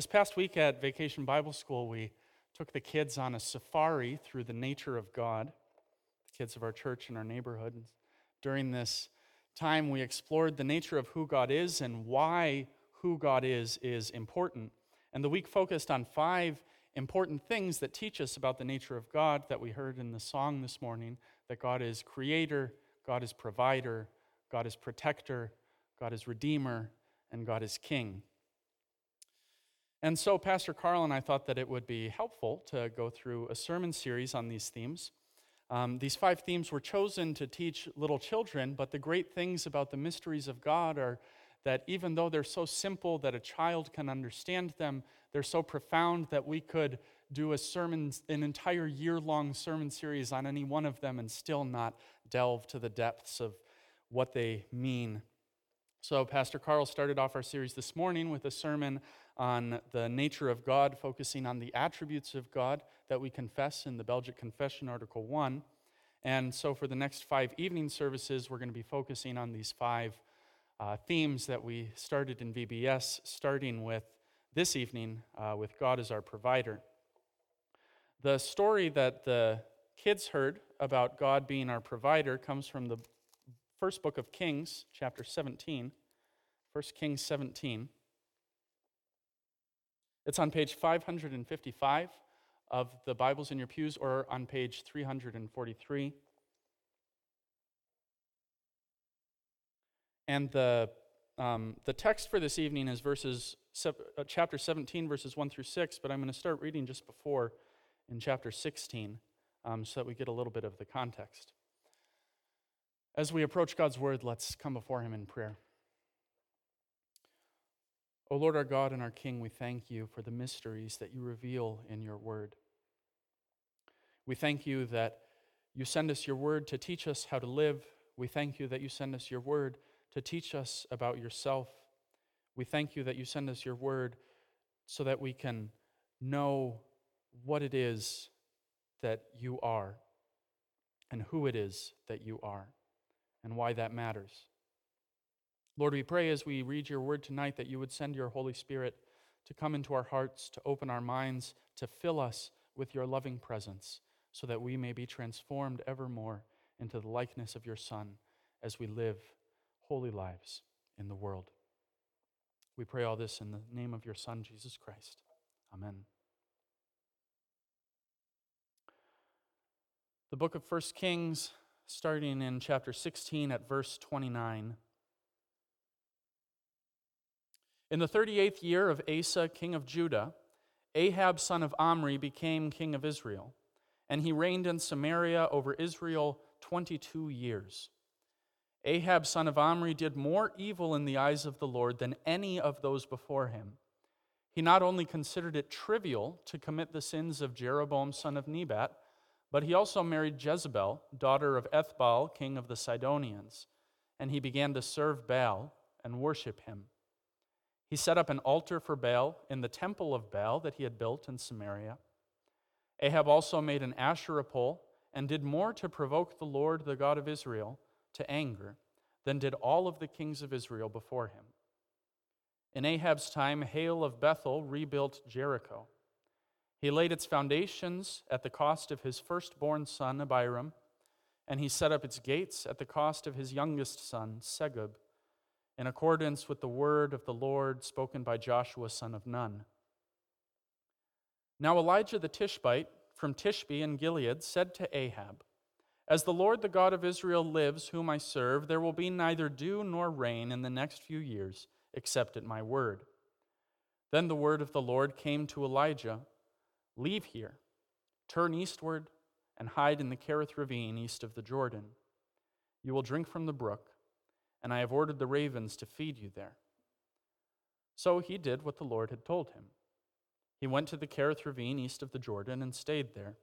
This past week at Vacation Bible School, we took the kids on a safari through the nature of God, the kids of our church and our neighborhood. And during this time, we explored the nature of who God is and why who God is important. And the week focused on 5 important things that teach us about the nature of God that we heard in the song this morning, that God is creator, God is provider, God is protector, God is redeemer, and God is king. And so Pastor Carl and I thought that it would be helpful to go through a sermon series on these themes. These 5 themes were chosen to teach little children, but the great things about the mysteries of God are that even though they're so simple that a child can understand them, they're so profound that we could do a sermon, an entire year-long sermon series on any one of them and still not delve to the depths of what they mean. So Pastor Carl started off our series this morning with a sermon on the nature of God, focusing on the attributes of God that we confess in the Belgic Confession, Article 1. And so for the next 5 evening services, we're going to be focusing on these 5 themes that we started in VBS, starting with this evening with God as our provider. The story that the kids heard about God being our provider comes from the first book of Kings, chapter 17, 1 Kings 17. It's on page 555 of the Bibles in your pews or on page 343. And the text for this evening is chapter 17, verses 1 through 6, but I'm going to start reading just before in chapter 16 so that we get a little bit of the context. As we approach God's word, let's come before him in prayer. O Lord, our God and our King, we thank you for the mysteries that you reveal in your word. We thank you that you send us your word to teach us how to live. We thank you that you send us your word to teach us about yourself. We thank you that you send us your word so that we can know what it is that you are and who it is that you are and why that matters. Lord, we pray as we read your word tonight that you would send your Holy Spirit to come into our hearts, to open our minds, to fill us with your loving presence so that we may be transformed evermore into the likeness of your Son as we live holy lives in the world. We pray all this in the name of your Son, Jesus Christ. Amen. The book of 1 Kings, starting in chapter 16 at verse 29. In the 38th year of Asa, king of Judah, Ahab, son of Omri, became king of Israel, and he reigned in Samaria over Israel 22 years. Ahab, son of Omri, did more evil in the eyes of the Lord than any of those before him. He not only considered it trivial to commit the sins of Jeroboam, son of Nebat, but he also married Jezebel, daughter of Ethbal, king of the Sidonians, and he began to serve Baal and worship him. He set up an altar for Baal in the temple of Baal that he had built in Samaria. Ahab also made an Asherah pole and did more to provoke the Lord, the God of Israel, to anger than did all of the kings of Israel before him. In Ahab's time, Hiel of Bethel rebuilt Jericho. He laid its foundations at the cost of his firstborn son, Abiram, and he set up its gates at the cost of his youngest son, Segub, in accordance with the word of the Lord spoken by Joshua, son of Nun. Now Elijah the Tishbite from Tishbe in Gilead said to Ahab, "As the Lord, the God of Israel, lives, whom I serve, there will be neither dew nor rain in the next few years, except at my word." Then the word of the Lord came to Elijah, "Leave here, turn eastward, and hide in the Kerith ravine east of the Jordan. You will drink from the brook, and I have ordered the ravens to feed you there." So he did what the Lord had told him. He went to the Kerith ravine east of the Jordan and stayed there.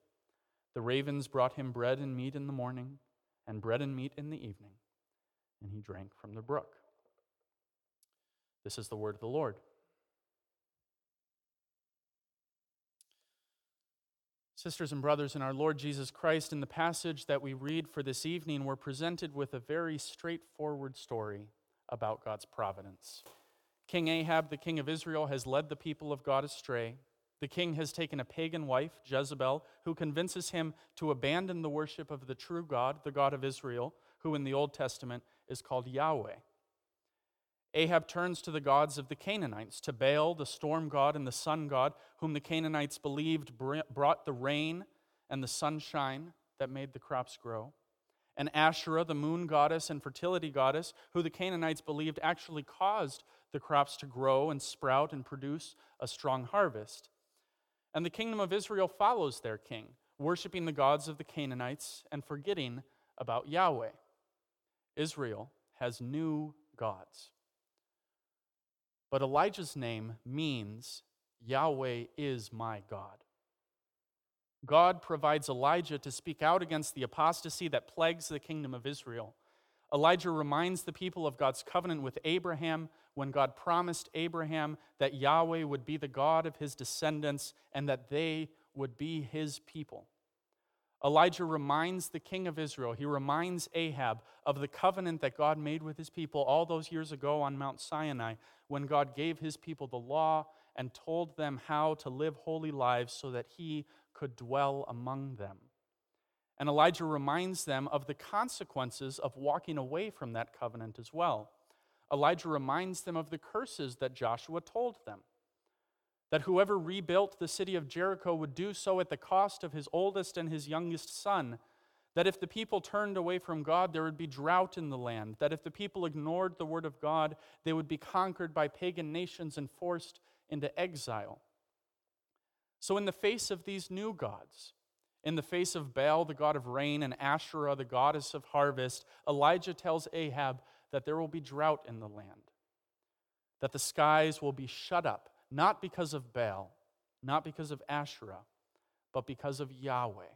The ravens brought him bread and meat in the morning, and bread and meat in the evening, and he drank from the brook. This is the word of the Lord. Sisters and brothers in our Lord Jesus Christ, in the passage that we read for this evening, we're presented with a very straightforward story about God's providence. King Ahab, the king of Israel, has led the people of God astray. The king has taken a pagan wife, Jezebel, who convinces him to abandon the worship of the true God, the God of Israel, who in the Old Testament is called Yahweh. Ahab turns to the gods of the Canaanites, to Baal, the storm god, and the sun god, whom the Canaanites believed brought the rain and the sunshine that made the crops grow, and Asherah, the moon goddess and fertility goddess, who the Canaanites believed actually caused the crops to grow and sprout and produce a strong harvest. And the kingdom of Israel follows their king, worshiping the gods of the Canaanites and forgetting about Yahweh. Israel has new gods. But Elijah's name means Yahweh is my God. God provides Elijah to speak out against the apostasy that plagues the kingdom of Israel. Elijah reminds the people of God's covenant with Abraham when God promised Abraham that Yahweh would be the God of his descendants and that they would be his people. Elijah reminds the king of Israel, he reminds Ahab of the covenant that God made with his people all those years ago on Mount Sinai when God gave his people the law and told them how to live holy lives so that he could dwell among them. And Elijah reminds them of the consequences of walking away from that covenant as well. Elijah reminds them of the curses that Joshua told them, that whoever rebuilt the city of Jericho would do so at the cost of his oldest and his youngest son, that if the people turned away from God, there would be drought in the land, that if the people ignored the word of God, they would be conquered by pagan nations and forced into exile. So in the face of these new gods, in the face of Baal, the god of rain, and Asherah, the goddess of harvest, Elijah tells Ahab that there will be drought in the land, that the skies will be shut up, not because of Baal, not because of Asherah, but because of Yahweh.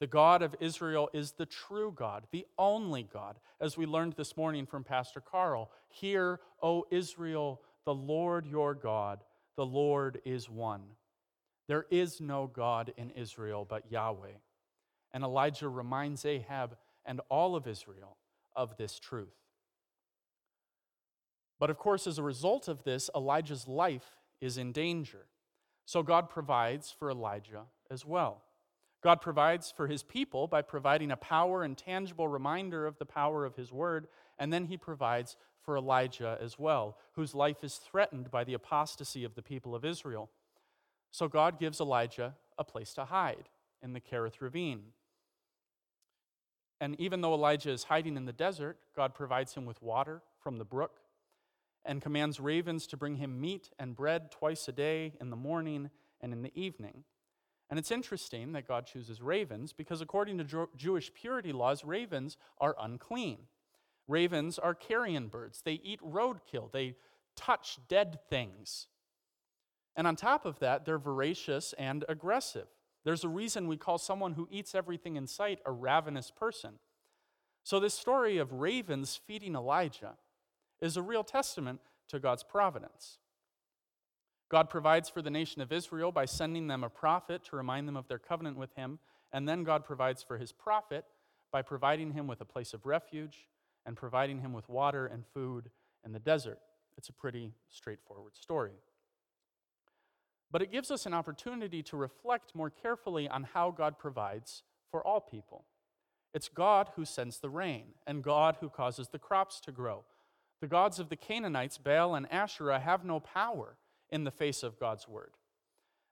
The God of Israel is the true God, the only God, as we learned this morning from Pastor Carl. Hear, O Israel, the Lord your God, the Lord is one. There is no God in Israel but Yahweh. And Elijah reminds Ahab and all of Israel of this truth. But of course, as a result of this, Elijah's life is in danger. So God provides for Elijah as well. God provides for his people by providing a power and tangible reminder of the power of his word, and then he provides for Elijah as well, whose life is threatened by the apostasy of the people of Israel. So God gives Elijah a place to hide in the Kerith ravine. And even though Elijah is hiding in the desert, God provides him with water from the brook and commands ravens to bring him meat and bread twice a day, in the morning and in the evening. And it's interesting that God chooses ravens because according to Jewish purity laws, ravens are unclean. Ravens are carrion birds. They eat roadkill. They touch dead things. And on top of that, they're voracious and aggressive. There's a reason we call someone who eats everything in sight a ravenous person. So this story of ravens feeding Elijah is a real testament to God's providence. God provides for the nation of Israel by sending them a prophet to remind them of their covenant with him, and then God provides for his prophet by providing him with a place of refuge and providing him with water and food in the desert. It's a pretty straightforward story. But it gives us an opportunity to reflect more carefully on how God provides for all people. It's God who sends the rain, and God who causes the crops to grow. The gods of the Canaanites, Baal and Asherah, have no power in the face of God's word.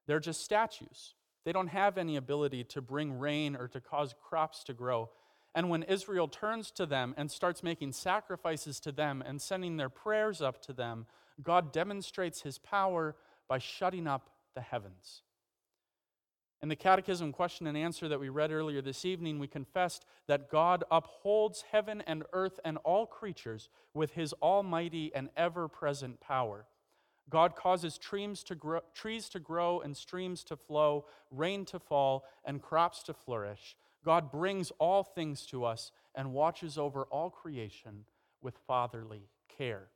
They're just statues. They don't have any ability to bring rain or to cause crops to grow. And when Israel turns to them and starts making sacrifices to them and sending their prayers up to them, God demonstrates his power by shutting up the heavens. In the Catechism question and answer that we read earlier this evening, we confessed that God upholds heaven and earth and all creatures with his almighty and ever-present power. God causes trees to grow and streams to flow, rain to fall, and crops to flourish. God brings all things to us and watches over all creation with fatherly care.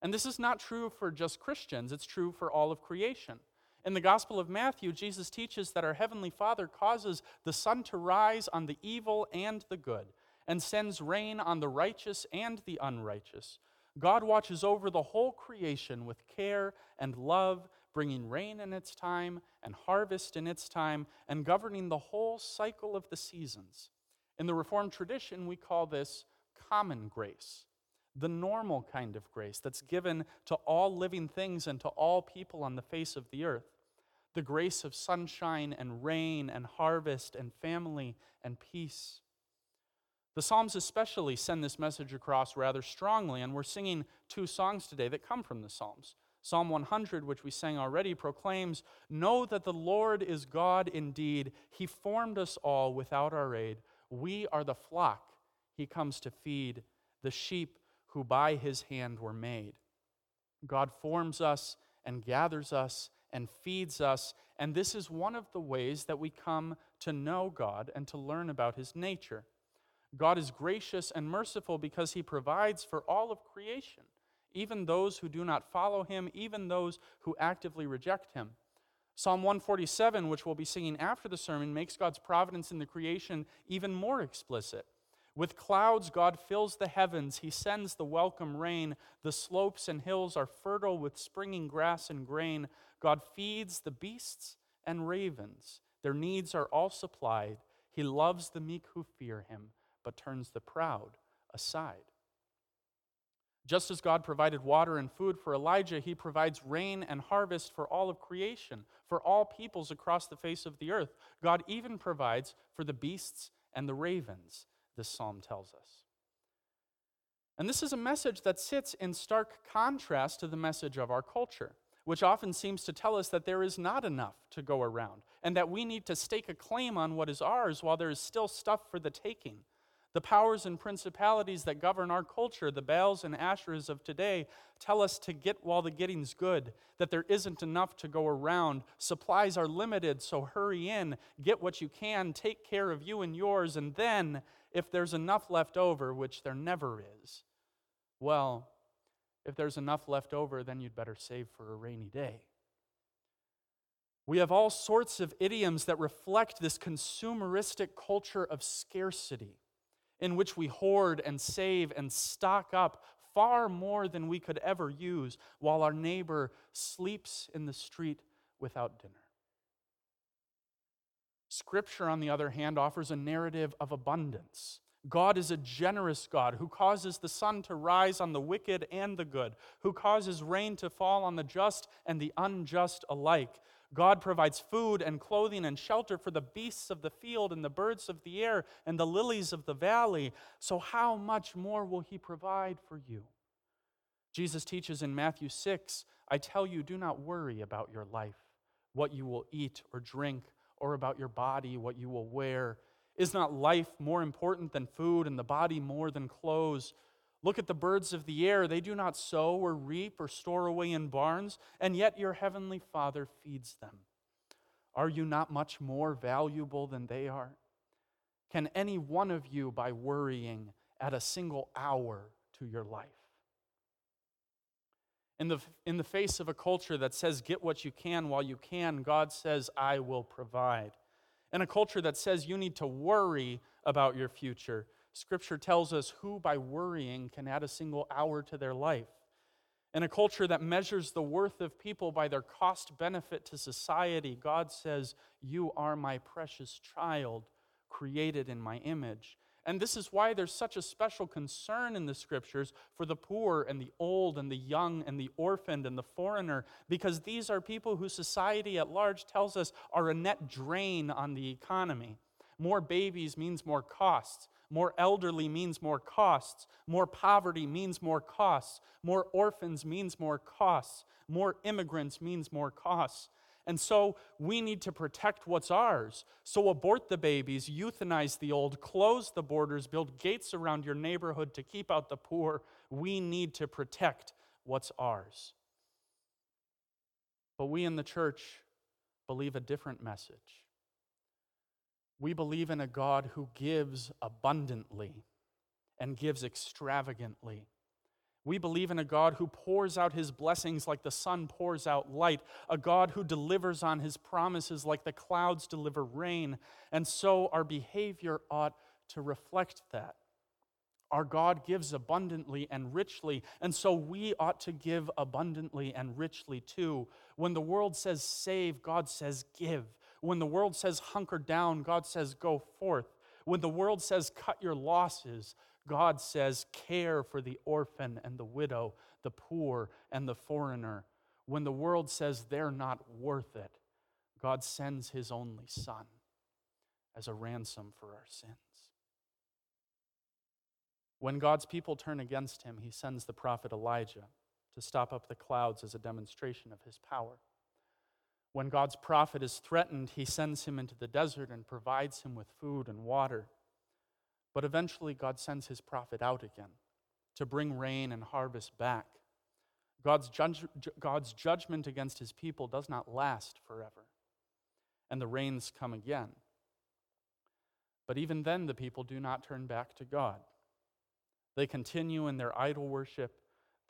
And this is not true for just Christians, it's true for all of creation. In the Gospel of Matthew, Jesus teaches that our Heavenly Father causes the sun to rise on the evil and the good, and sends rain on the righteous and the unrighteous. God watches over the whole creation with care and love, bringing rain in its time and harvest in its time, and governing the whole cycle of the seasons. In the Reformed tradition, we call this common grace, the normal kind of grace that's given to all living things and to all people on the face of the earth. The grace of sunshine and rain and harvest and family and peace. The Psalms especially send this message across rather strongly, and we're singing two songs today that come from the Psalms. Psalm 100, which we sang already, proclaims, "Know that the Lord is God indeed. He formed us all without our aid. We are the flock He comes to feed, the sheep who by His hand were made." God forms us and gathers us and feeds us, and this is one of the ways that we come to know God and to learn about His nature. God is gracious and merciful because He provides for all of creation, even those who do not follow Him, even those who actively reject Him. Psalm 147, which we'll be singing after the sermon, makes God's providence in the creation even more explicit. With clouds, God fills the heavens. He sends the welcome rain. The slopes and hills are fertile with springing grass and grain. God feeds the beasts and ravens. Their needs are all supplied. He loves the meek who fear Him, but turns the proud aside. Just as God provided water and food for Elijah, He provides rain and harvest for all of creation, for all peoples across the face of the earth. God even provides for the beasts and the ravens, this psalm tells us. And this is a message that sits in stark contrast to the message of our culture, which often seems to tell us that there is not enough to go around, and that we need to stake a claim on what is ours while there is still stuff for the taking. The powers and principalities that govern our culture, the Baals and Asherahs of today, tell us to get while the getting's good, that there isn't enough to go around. Supplies are limited, so hurry in, get what you can, take care of you and yours, and then, if there's enough left over, which there never is, well, if there's enough left over, then you'd better save for a rainy day. We have all sorts of idioms that reflect this consumeristic culture of scarcity, in which we hoard and save and stock up far more than we could ever use while our neighbor sleeps in the street without dinner. Scripture, on the other hand, offers a narrative of abundance. God is a generous God who causes the sun to rise on the wicked and the good, who causes rain to fall on the just and the unjust alike. God provides food and clothing and shelter for the beasts of the field and the birds of the air and the lilies of the valley. So how much more will He provide for you? Jesus teaches in Matthew 6, "I tell you, do not worry about your life, what you will eat or drink, or about your body, what you will wear. Is not life more important than food and the body more than clothes? Look at the birds of the air. They do not sow or reap or store away in barns, and yet your heavenly Father feeds them. Are you not much more valuable than they are? Can any one of you, by worrying, add a single hour to your life?" In the face of a culture that says, get what you can while you can, God says, I will provide. In a culture that says you need to worry about your future, Scripture tells us who by worrying can add a single hour to their life. In a culture that measures the worth of people by their cost-benefit to society, God says, you are my precious child, created in my image. And this is why there's such a special concern in the Scriptures for the poor and the old and the young and the orphaned and the foreigner, because these are people who society at large tells us are a net drain on the economy. More babies means more costs. More elderly means more costs. More poverty means more costs. More orphans means more costs. More immigrants means more costs. And so we need to protect what's ours. So abort the babies, euthanize the old, close the borders, build gates around your neighborhood to keep out the poor. We need to protect what's ours. But we in the church believe a different message. We believe in a God who gives abundantly and gives extravagantly. We believe in a God who pours out His blessings like the sun pours out light, a God who delivers on His promises like the clouds deliver rain, and so our behavior ought to reflect that. Our God gives abundantly and richly, and so we ought to give abundantly and richly too. When the world says save, God says give. When the world says hunker down, God says go forth. When the world says cut your losses, God says care for the orphan and the widow, the poor and the foreigner. When the world says they're not worth it, God sends his only Son as a ransom for our sins. When God's people turn against him, he sends the prophet Elijah to stop up the clouds as a demonstration of his power. When God's prophet is threatened, he sends him into the desert and provides him with food and water. But eventually God sends his prophet out again to bring rain and harvest back. God's judgment against his people does not last forever, and the rains come again. But even then, the people do not turn back to God. They continue in their idol worship.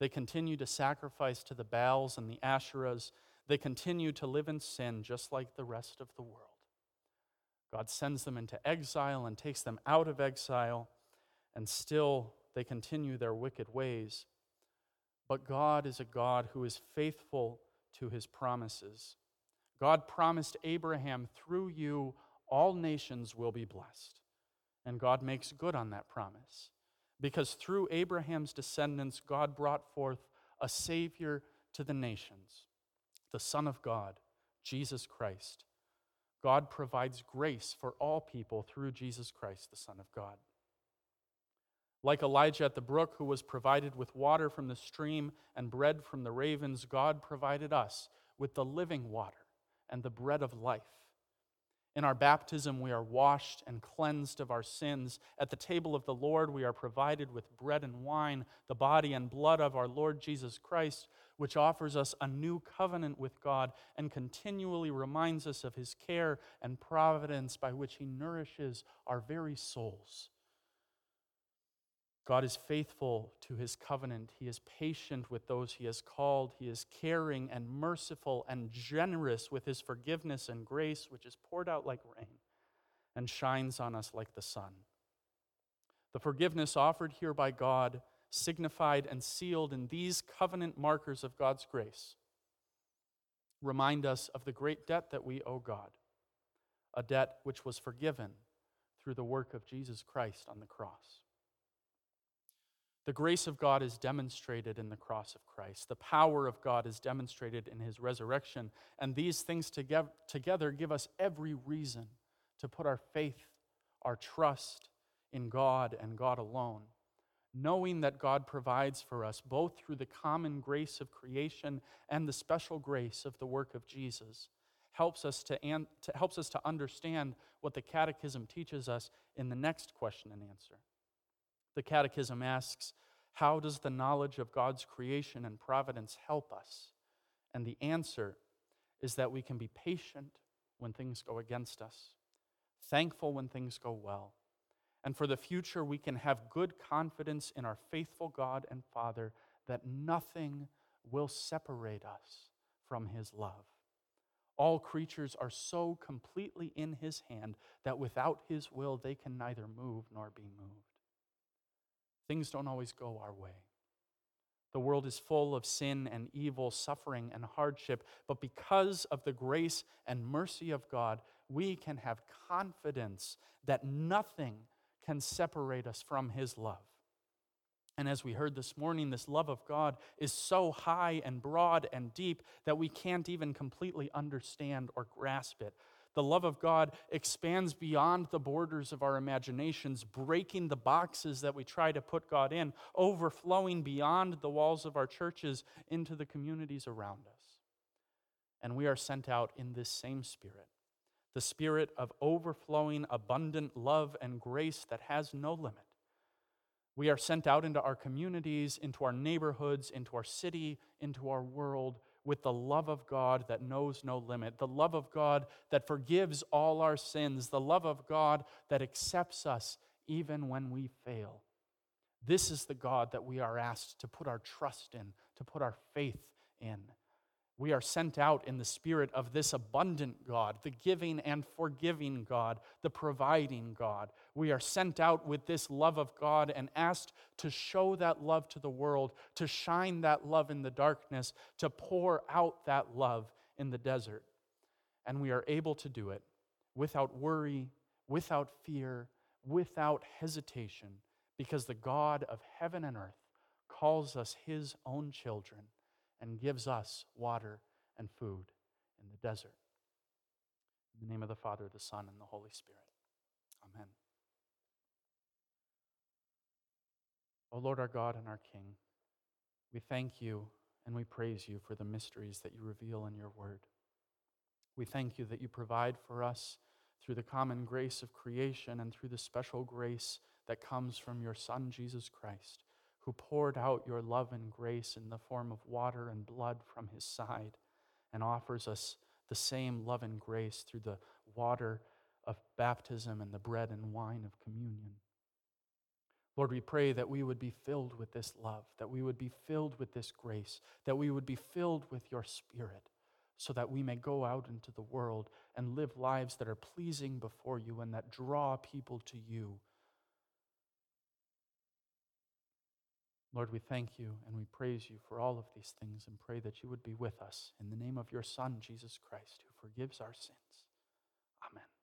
They continue to sacrifice to the Baals and the Asherahs. They continue to live in sin just like the rest of the world. God sends them into exile and takes them out of exile, and still they continue their wicked ways. But God is a God who is faithful to his promises. God promised Abraham, through you, all nations will be blessed. And God makes good on that promise, because through Abraham's descendants, God brought forth a Savior to the nations, the Son of God, Jesus Christ. God provides grace for all people through Jesus Christ, the Son of God. Like Elijah at the brook, who was provided with water from the stream and bread from the ravens, God provided us with the living water and the bread of life. In our baptism, we are washed and cleansed of our sins. At the table of the Lord, we are provided with bread and wine, the body and blood of our Lord Jesus Christ, which offers us a new covenant with God and continually reminds us of his care and providence by which he nourishes our very souls. God is faithful to his covenant. He is patient with those he has called. He is caring and merciful and generous with his forgiveness and grace, which is poured out like rain and shines on us like the sun. The forgiveness offered here by God, signified and sealed in these covenant markers of God's grace, remind us of the great debt that we owe God, a debt which was forgiven through the work of Jesus Christ on the cross. The grace of God is demonstrated in the cross of Christ. The power of God is demonstrated in his resurrection. And these things together give us every reason to put our faith, our trust in God and God alone, knowing that God provides for us both through the common grace of creation and the special grace of the work of Jesus. Helps us to understand what the Catechism teaches us in the next question and answer. The Catechism asks, how does the knowledge of God's creation and providence help us? And the answer is that we can be patient when things go against us, thankful when things go well, and for the future we can have good confidence in our faithful God and Father that nothing will separate us from his love. All creatures are so completely in his hand that without his will they can neither move nor be moved. Things don't always go our way. The world is full of sin and evil, suffering and hardship, but because of the grace and mercy of God, we can have confidence that nothing can separate us from his love. And as we heard this morning, this love of God is so high and broad and deep that we can't even completely understand or grasp it. The love of God expands beyond the borders of our imaginations, breaking the boxes that we try to put God in, overflowing beyond the walls of our churches into the communities around us. And we are sent out in this same spirit, the spirit of overflowing, abundant love and grace that has no limit. We are sent out into our communities, into our neighborhoods, into our city, into our world, with the love of God that knows no limit, the love of God that forgives all our sins, the love of God that accepts us even when we fail. This is the God that we are asked to put our trust in, to put our faith in. We are sent out in the spirit of this abundant God, the giving and forgiving God, the providing God. We are sent out with this love of God and asked to show that love to the world, to shine that love in the darkness, to pour out that love in the desert. And we are able to do it without worry, without fear, without hesitation, because the God of heaven and earth calls us his own children and gives us water and food in the desert. In the name of the Father, the Son, and the Holy Spirit. Amen. O Lord, our God and our King, we thank you and we praise you for the mysteries that you reveal in your word. We thank you that you provide for us through the common grace of creation and through the special grace that comes from your Son, Jesus Christ, who poured out your love and grace in the form of water and blood from his side and offers us the same love and grace through the water of baptism and the bread and wine of communion. Lord, we pray that we would be filled with this love, that we would be filled with this grace, that we would be filled with your Spirit, so that we may go out into the world and live lives that are pleasing before you and that draw people to you. Lord, we thank you and we praise you for all of these things and pray that you would be with us. In the name of your Son, Jesus Christ, who forgives our sins. Amen.